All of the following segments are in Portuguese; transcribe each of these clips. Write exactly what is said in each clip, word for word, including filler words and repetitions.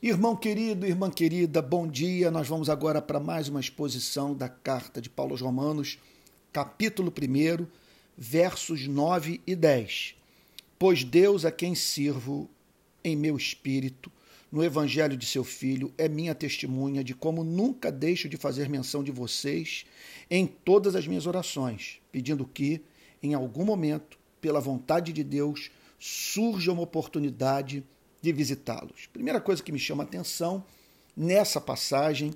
Irmão querido, irmã querida, bom dia. Nós vamos agora para mais uma exposição da Carta de Paulo aos Romanos, capítulo primeiro, versos nove e dez. Pois Deus, a quem sirvo em meu espírito, no evangelho de seu Filho, é minha testemunha de como nunca deixo de fazer menção de vocês em todas as minhas orações, pedindo que, em algum momento, pela vontade de Deus, surja uma oportunidade de visitá-los. Primeira coisa que me chama a atenção nessa passagem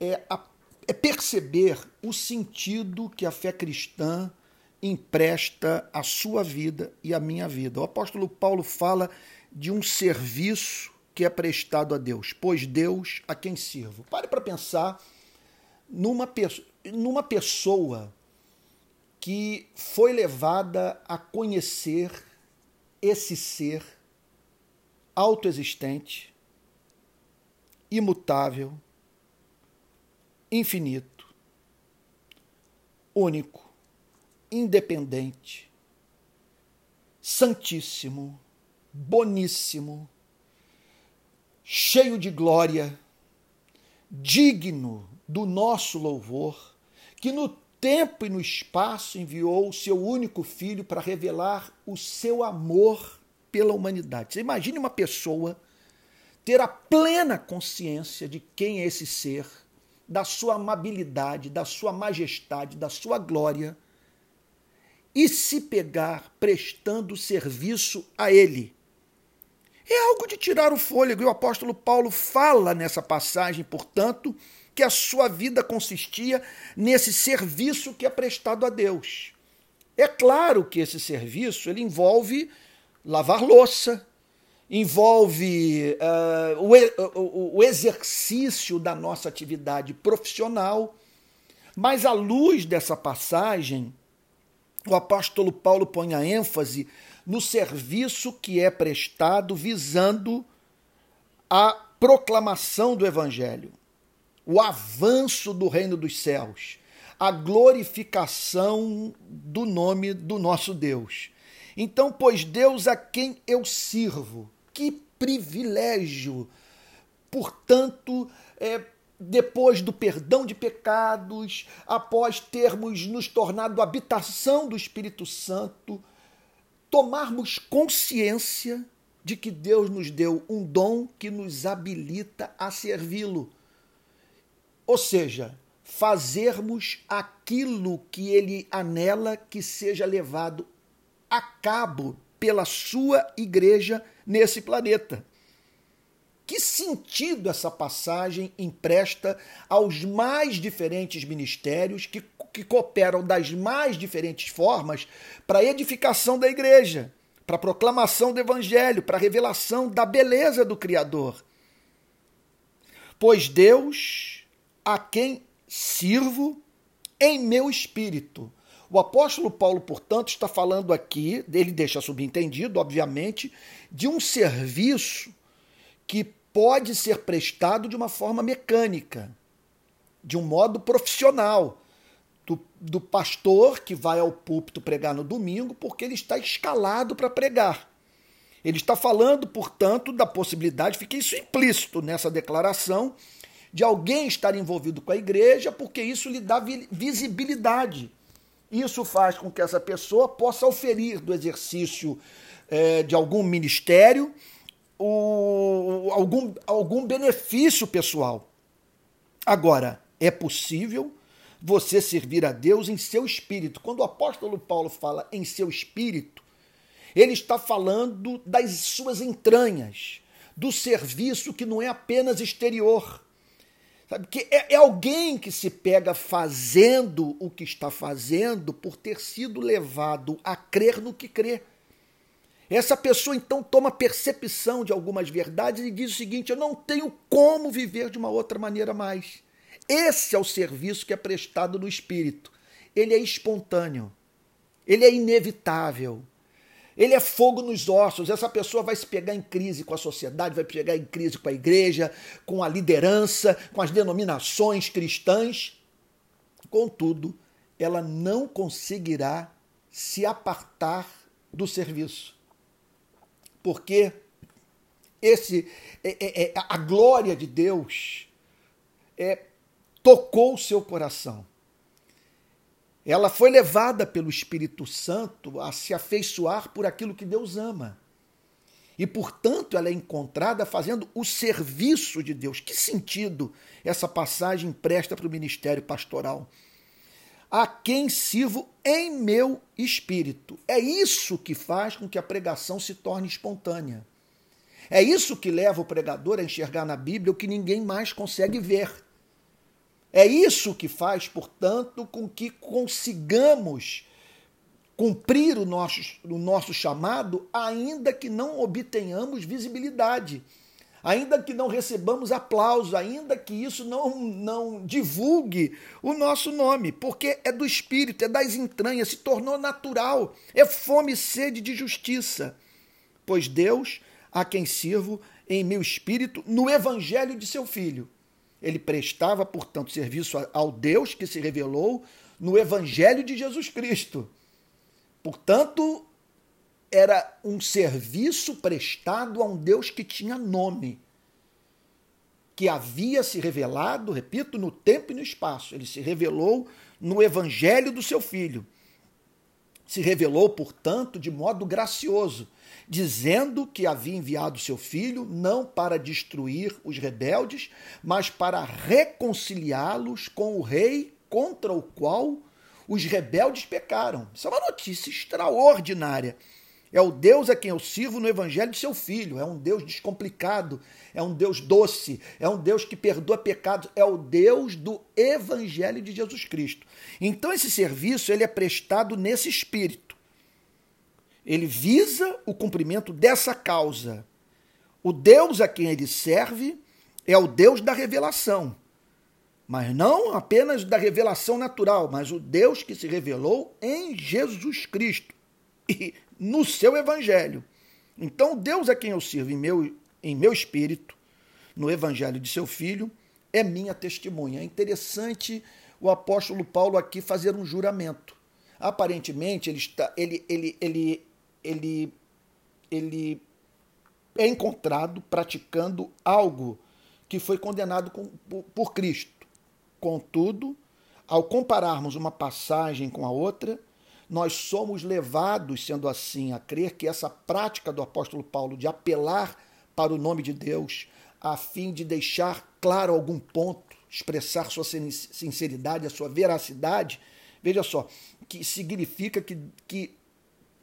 é, a, é perceber o sentido que a fé cristã empresta à sua vida e à minha vida. O apóstolo Paulo fala de um serviço que é prestado a Deus, pois Deus a quem sirvo. Pare para pensar numa, numa pessoa que foi levada a conhecer esse ser autoexistente, imutável, infinito, único, independente, santíssimo, boníssimo, cheio de glória, digno do nosso louvor, que no tempo e no espaço enviou o seu único filho para revelar o seu amor pela humanidade. Você imagine uma pessoa ter a plena consciência de quem é esse ser, da sua amabilidade, da sua majestade, da sua glória, e se pegar prestando serviço a ele. É algo de tirar o fôlego. E o apóstolo Paulo fala nessa passagem, portanto, que a sua vida consistia nesse serviço que é prestado a Deus. É claro que esse serviço ele envolve lavar louça, envolve uh, o, o, o exercício da nossa atividade profissional, mas à luz dessa passagem, o apóstolo Paulo põe a ênfase no serviço que é prestado visando a proclamação do evangelho, o avanço do reino dos céus, a glorificação do nome do nosso Deus. Então, pois Deus a quem eu sirvo, que privilégio! Portanto, é, depois do perdão de pecados, após termos nos tornado habitação do Espírito Santo, tomarmos consciência de que Deus nos deu um dom que nos habilita a servi-lo. Ou seja, fazermos aquilo que ele anela que seja levado a cabo pela sua igreja nesse planeta. Que sentido essa passagem empresta aos mais diferentes ministérios que, que cooperam das mais diferentes formas para a edificação da igreja, para a proclamação do evangelho, para a revelação da beleza do Criador. Pois Deus, a quem sirvo em meu espírito. O apóstolo Paulo, portanto, está falando aqui, ele deixa subentendido, obviamente, de um serviço que pode ser prestado de uma forma mecânica, de um modo profissional, do, do pastor que vai ao púlpito pregar no domingo porque ele está escalado para pregar. Ele está falando, portanto, da possibilidade, fica isso implícito nessa declaração, de alguém estar envolvido com a igreja porque isso lhe dá visibilidade. Isso faz com que essa pessoa possa oferir do exercício eh, de algum ministério o, algum, algum benefício pessoal. Agora, é possível você servir a Deus em seu espírito. Quando o apóstolo Paulo fala em seu espírito, ele está falando das suas entranhas, do serviço que não é apenas exterior. Que é alguém que se pega fazendo o que está fazendo por ter sido levado a crer no que crê. Essa pessoa, então, toma percepção de algumas verdades e diz o seguinte: eu não tenho como viver de uma outra maneira mais. Esse é o serviço que é prestado no Espírito. Ele é espontâneo, ele é inevitável. Ele é fogo nos ossos, essa pessoa vai se pegar em crise com a sociedade, vai pegar em crise com a igreja, com a liderança, com as denominações cristãs. Contudo, ela não conseguirá se apartar do serviço, porque esse, é, é, a glória de Deus é, tocou o seu coração. Ela foi levada pelo Espírito Santo a se afeiçoar por aquilo que Deus ama. E, portanto, ela é encontrada fazendo o serviço de Deus. Que sentido essa passagem presta para o ministério pastoral? A quem sirvo em meu espírito. É isso que faz com que a pregação se torne espontânea. É isso que leva o pregador a enxergar na Bíblia o que ninguém mais consegue ver. É isso que faz, portanto, com que consigamos cumprir o nosso, o nosso chamado, ainda que não obtenhamos visibilidade, ainda que não recebamos aplauso, ainda que isso não, não divulgue o nosso nome, porque é do espírito, é das entranhas, se tornou natural, é fome e sede de justiça. Pois Deus, a quem sirvo em meu espírito, no evangelho de seu Filho. Ele prestava, portanto, serviço ao Deus que se revelou no evangelho de Jesus Cristo. Portanto, era um serviço prestado a um Deus que tinha nome, que havia se revelado, repito, no tempo e no espaço. Ele se revelou no evangelho do seu Filho. Se revelou, portanto, de modo gracioso, dizendo que havia enviado seu Filho não para destruir os rebeldes, mas para reconciliá-los com o rei contra o qual os rebeldes pecaram. Isso é uma notícia extraordinária. É o Deus a quem eu sirvo no evangelho de seu Filho. É um Deus descomplicado, é um Deus doce, é um Deus que perdoa pecados. É o Deus do evangelho de Jesus Cristo. Então esse serviço ele é prestado nesse espírito. Ele visa o cumprimento dessa causa. O Deus a quem ele serve é o Deus da revelação. Mas não apenas da revelação natural, mas o Deus que se revelou em Jesus Cristo e no seu evangelho. Então, o Deus a quem eu sirvo em meu, em meu espírito, no evangelho de seu Filho, é minha testemunha. É interessante o apóstolo Paulo aqui fazer um juramento. Aparentemente, ele, está, ele, ele, ele, ele, ele é encontrado praticando algo que foi condenado com, por, por Cristo. Contudo, ao compararmos uma passagem com a outra, nós somos levados, sendo assim, a crer que essa prática do apóstolo Paulo de apelar para o nome de Deus, a fim de deixar claro algum ponto, expressar sua sinceridade, a sua veracidade, veja só, que significa que, que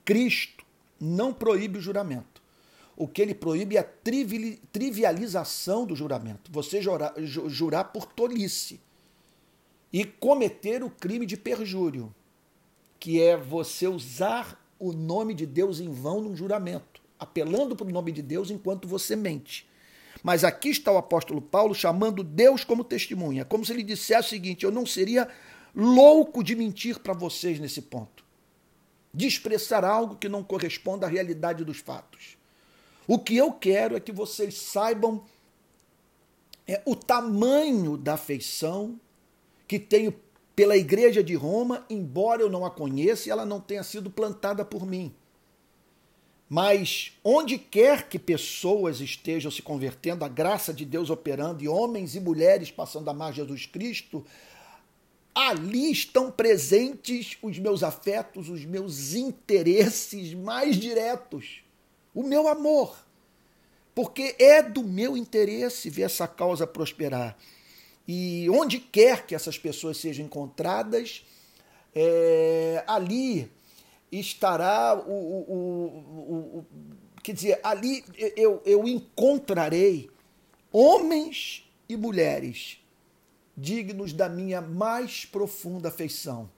Cristo não proíbe o juramento. O que ele proíbe é a trivialização do juramento. Você jurar, jurar por tolice e cometer o crime de perjúrio, que é você usar o nome de Deus em vão num juramento, apelando para o nome de Deus enquanto você mente. Mas aqui está o apóstolo Paulo chamando Deus como testemunha, como se ele dissesse o seguinte: eu não seria louco de mentir para vocês nesse ponto, de expressar algo que não corresponda à realidade dos fatos. O que eu quero é que vocês saibam é, o tamanho da afeição que tenho pela igreja de Roma, embora eu não a conheça e ela não tenha sido plantada por mim. Mas onde quer que pessoas estejam se convertendo, a graça de Deus operando e homens e mulheres passando a amar Jesus Cristo, ali estão presentes os meus afetos, os meus interesses mais diretos, o meu amor. Porque é do meu interesse ver essa causa prosperar. E onde quer que essas pessoas sejam encontradas, é, ali estará o, o, o, o, o... Quer dizer, ali eu, eu encontrarei homens e mulheres dignos da minha mais profunda afeição,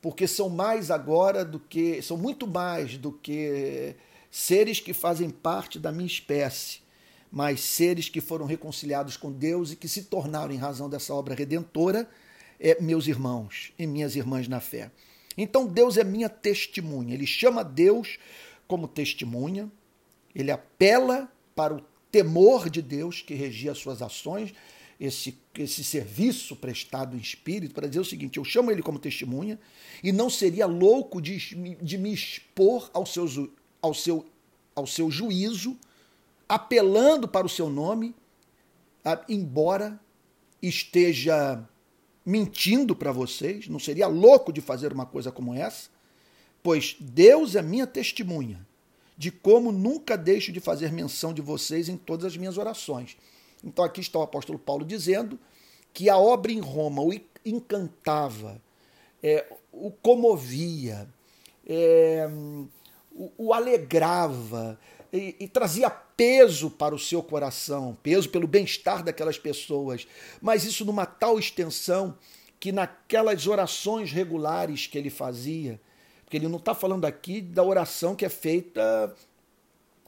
porque são mais agora do que... São muito mais do que seres que fazem parte da minha espécie, mas seres que foram reconciliados com Deus e que se tornaram, em razão dessa obra redentora, é, meus irmãos e minhas irmãs na fé. Então Deus é minha testemunha. Ele chama Deus como testemunha, ele apela para o temor de Deus que regia as suas ações, esse, esse serviço prestado em espírito, para dizer o seguinte: eu chamo ele como testemunha e não seria louco de, de me expor ao seu, ao seu, ao seu juízo, apelando para o seu nome, embora esteja mentindo para vocês. Não seria louco de fazer uma coisa como essa, pois Deus é minha testemunha de como nunca deixo de fazer menção de vocês em todas as minhas orações. Então aqui está o apóstolo Paulo dizendo que a obra em Roma o encantava, é, o comovia, é, o, o alegrava e, e trazia peso para o seu coração, peso pelo bem-estar daquelas pessoas, mas isso numa tal extensão que naquelas orações regulares que ele fazia, porque ele não está falando aqui da oração que é feita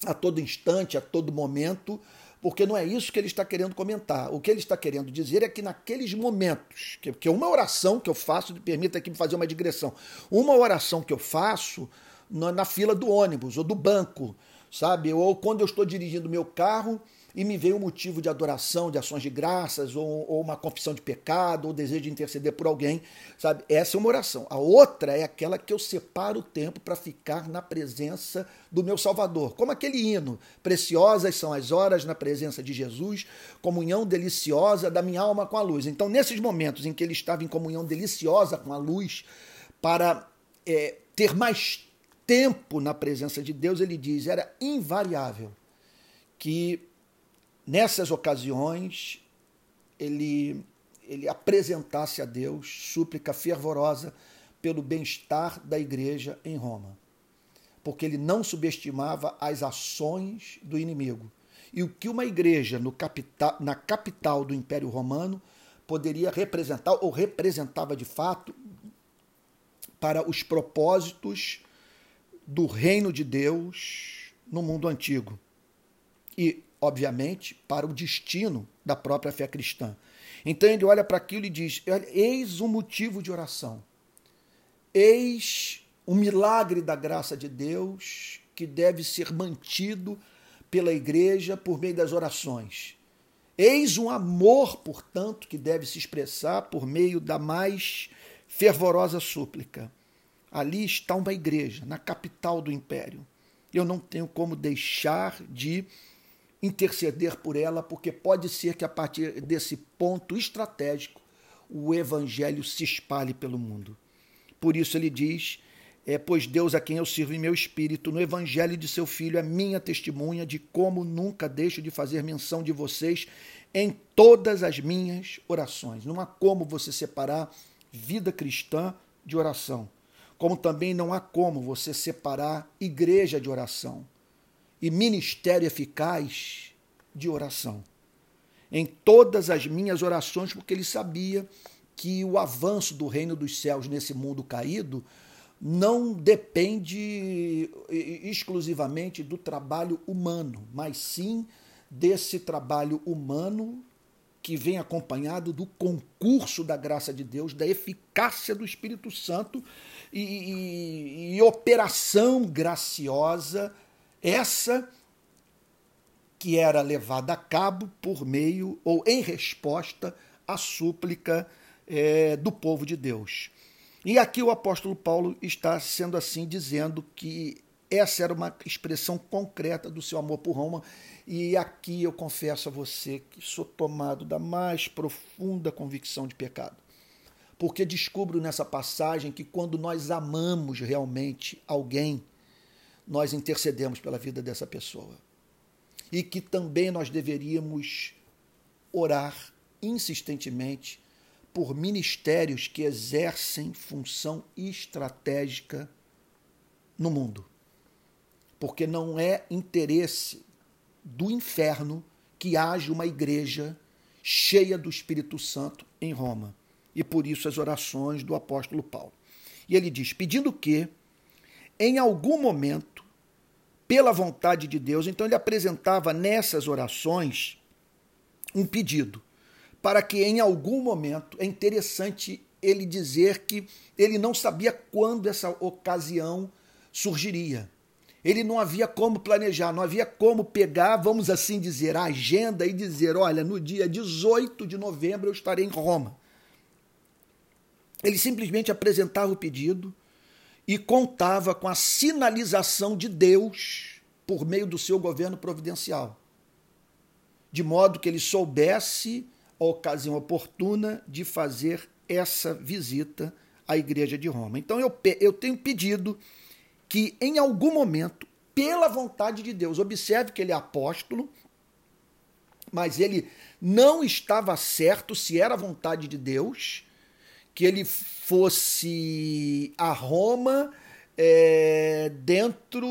a todo instante, a todo momento, porque não é isso que ele está querendo comentar. O que ele está querendo dizer é que naqueles momentos, que, que uma oração que eu faço, permita aqui fazer uma digressão, uma oração que eu faço na, na fila do ônibus ou do banco, sabe? Ou quando eu estou dirigindo meu carro e me vem um motivo de adoração, de ações de graças, ou, ou uma confissão de pecado, ou desejo de interceder por alguém, sabe? Essa é uma oração. A outra é aquela que eu separo o tempo para ficar na presença do meu Salvador, como aquele hino, preciosas são as horas na presença de Jesus, comunhão deliciosa da minha alma com a luz. Então, nesses momentos em que ele estava em comunhão deliciosa com a luz, para é, ter mais tempo na presença de Deus, ele diz, era invariável que nessas ocasiões, ele, ele apresentasse a Deus súplica fervorosa pelo bem-estar da igreja em Roma, porque ele não subestimava as ações do inimigo e o que uma igreja no capital, na capital do Império Romano poderia representar, ou representava de fato, para os propósitos do reino de Deus no mundo antigo. E obviamente, para o destino da própria fé cristã. Então ele olha para aquilo e diz, eis um motivo de oração, eis o milagre da graça de Deus que deve ser mantido pela igreja por meio das orações. Eis um amor, portanto, que deve se expressar por meio da mais fervorosa súplica. Ali está uma igreja, na capital do império. Eu não tenho como deixar de interceder por ela, porque pode ser que a partir desse ponto estratégico o evangelho se espalhe pelo mundo. Por isso ele diz, é, pois Deus a quem eu sirvo em meu espírito, no evangelho de seu filho, é minha testemunha de como nunca deixo de fazer menção de vocês em todas as minhas orações. Não há como você separar vida cristã de oração, como também não há como você separar igreja de oração e ministério eficaz de oração. Em todas as minhas orações, porque ele sabia que o avanço do reino dos céus nesse mundo caído não depende exclusivamente do trabalho humano, mas sim desse trabalho humano que vem acompanhado do concurso da graça de Deus, da eficácia do Espírito Santo e, e, e operação graciosa, essa que era levada a cabo por meio ou em resposta à súplica é, do povo de Deus. E aqui o apóstolo Paulo está sendo assim, dizendo que essa era uma expressão concreta do seu amor por Roma, e aqui eu confesso a você que sou tomado da mais profunda convicção de pecado, porque descubro nessa passagem que quando nós amamos realmente alguém, nós intercedemos pela vida dessa pessoa. E que também nós deveríamos orar insistentemente por ministérios que exercem função estratégica no mundo. Porque não é interesse do inferno que haja uma igreja cheia do Espírito Santo em Roma. E por isso as orações do apóstolo Paulo. E ele diz, pedindo que, em algum momento, pela vontade de Deus, então ele apresentava nessas orações um pedido, para que em algum momento, é interessante ele dizer que ele não sabia quando essa ocasião surgiria, ele não havia como planejar, não havia como pegar, vamos assim dizer, a agenda e dizer, olha, no dia dezoito de novembro eu estarei em Roma. Ele simplesmente apresentava o pedido, e contava com a sinalização de Deus por meio do seu governo providencial. de modo que ele soubesse a ocasião oportuna de fazer essa visita à Igreja de Roma. Então eu, eu tenho pedido que em algum momento, pela vontade de Deus, observe que ele é apóstolo, mas ele não estava certo se era a vontade de Deus que ele fosse a Roma é, dentro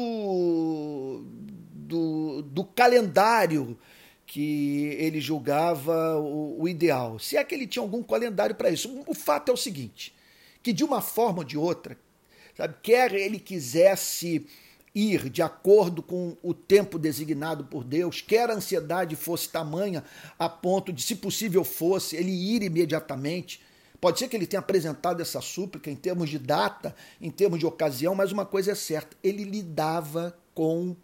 do, do calendário que ele julgava o, o ideal. Se é que ele tinha algum calendário para isso. O fato é o seguinte, que de uma forma ou de outra, sabe, quer ele quisesse ir de acordo com o tempo designado por Deus, quer a ansiedade fosse tamanha a ponto de, se possível fosse, ele ir imediatamente. Pode ser que ele tenha apresentado essa súplica em termos de data, em termos de ocasião, mas uma coisa é certa, ele lidava com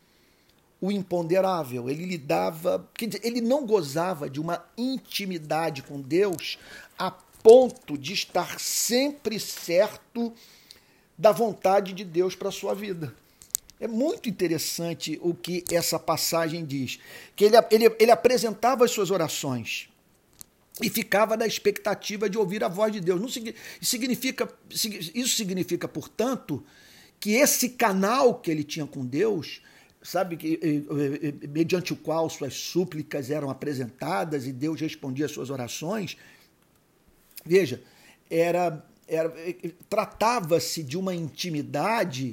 o imponderável, ele lidava, quer dizer, ele não gozava de uma intimidade com Deus a ponto de estar sempre certo da vontade de Deus para a sua vida. É muito interessante o que essa passagem diz, que ele, ele, ele apresentava as suas orações e ficava na expectativa de ouvir a voz de Deus. Não significa, isso significa, portanto, que esse canal que ele tinha com Deus, sabe, que, mediante o qual suas súplicas eram apresentadas e Deus respondia às suas orações, veja, era, era, tratava-se de uma intimidade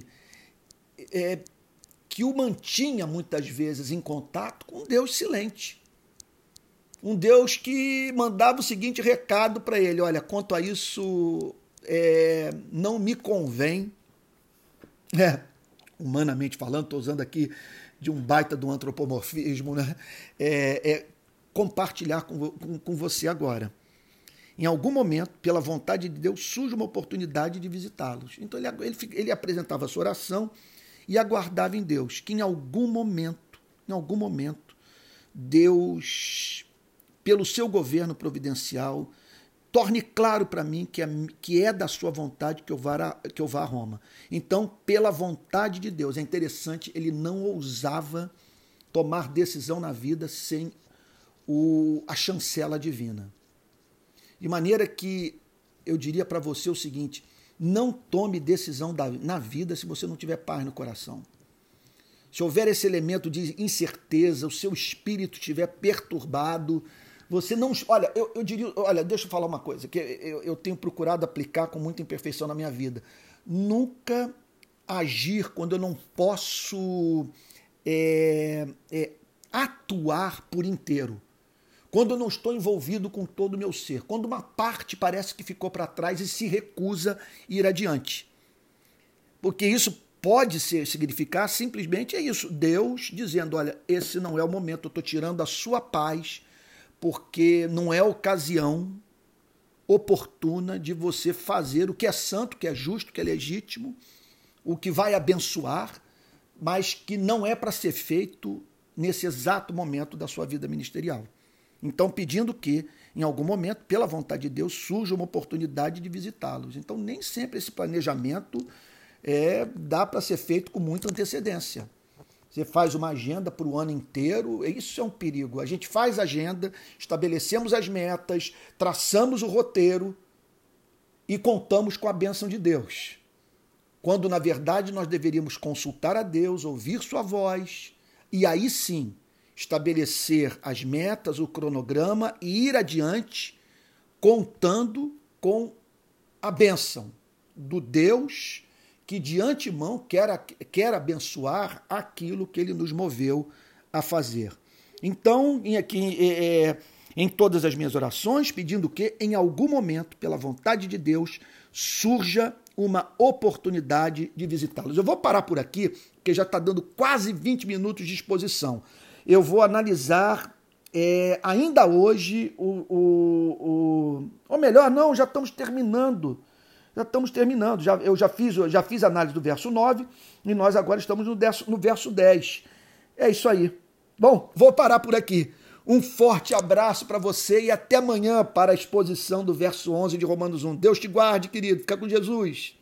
É, que o mantinha muitas vezes em contato com um Deus silente. Um Deus que mandava o seguinte recado para ele: olha, quanto a isso, é, não me convém, é, humanamente falando, estou usando aqui de um baita do antropomorfismo, né? é, é, compartilhar com, com, com você agora. Em algum momento, pela vontade de Deus, surge uma oportunidade de visitá-los. Então ele, ele, ele apresentava a sua oração e aguardava em Deus, que em algum momento, em algum momento, Deus, pelo seu governo providencial, torne claro para mim que é, que é da sua vontade que eu, vá a, que eu vá a Roma. Então, pela vontade de Deus, é interessante, ele não ousava tomar decisão na vida sem o, a chancela divina. De maneira que eu diria para você o seguinte: não tome decisão da, na vida se você não tiver paz no coração. Se houver esse elemento de incerteza, o seu espírito estiver perturbado, você não... Olha, eu, eu diria... Olha, deixa eu falar uma coisa que eu, eu tenho procurado aplicar com muita imperfeição na minha vida. Nunca agir quando eu não posso é, é, atuar por inteiro. Quando eu não estou envolvido com todo o meu ser, quando uma parte parece que ficou para trás e se recusa ir adiante. Porque isso pode ser, significar simplesmente é isso, Deus dizendo, olha, esse não é o momento, eu estou tirando a sua paz, porque não é a ocasião oportuna de você fazer o que é santo, o que é justo, o que é legítimo, o que vai abençoar, mas que não é para ser feito nesse exato momento da sua vida ministerial. Então, pedindo que, em algum momento, pela vontade de Deus, surja uma oportunidade de visitá-los. Então, nem sempre esse planejamento é, dá para ser feito com muita antecedência. Você faz uma agenda para o ano inteiro, isso é um perigo. A gente faz agenda, estabelecemos as metas, traçamos o roteiro e contamos com a bênção de Deus. Quando, na verdade, nós deveríamos consultar a Deus, ouvir sua voz, e aí sim, estabelecer as metas, o cronograma e ir adiante contando com a bênção do Deus que de antemão quer, quer abençoar aquilo que ele nos moveu a fazer. Então, em, aqui, é, em todas as minhas orações, pedindo que em algum momento, pela vontade de Deus, surja uma oportunidade de visitá-los. Eu vou parar por aqui, porque já está dando quase vinte minutos de exposição. Eu vou analisar é, ainda hoje, o, o, o, ou melhor, não, já estamos terminando, já estamos terminando, já, eu já fiz, já fiz análise do verso nove e nós agora estamos no, no verso dez. É isso aí. Bom, vou parar por aqui. Um forte abraço para você e até amanhã para a exposição do verso onze de Romanos um. Deus te guarde, querido, fica com Jesus.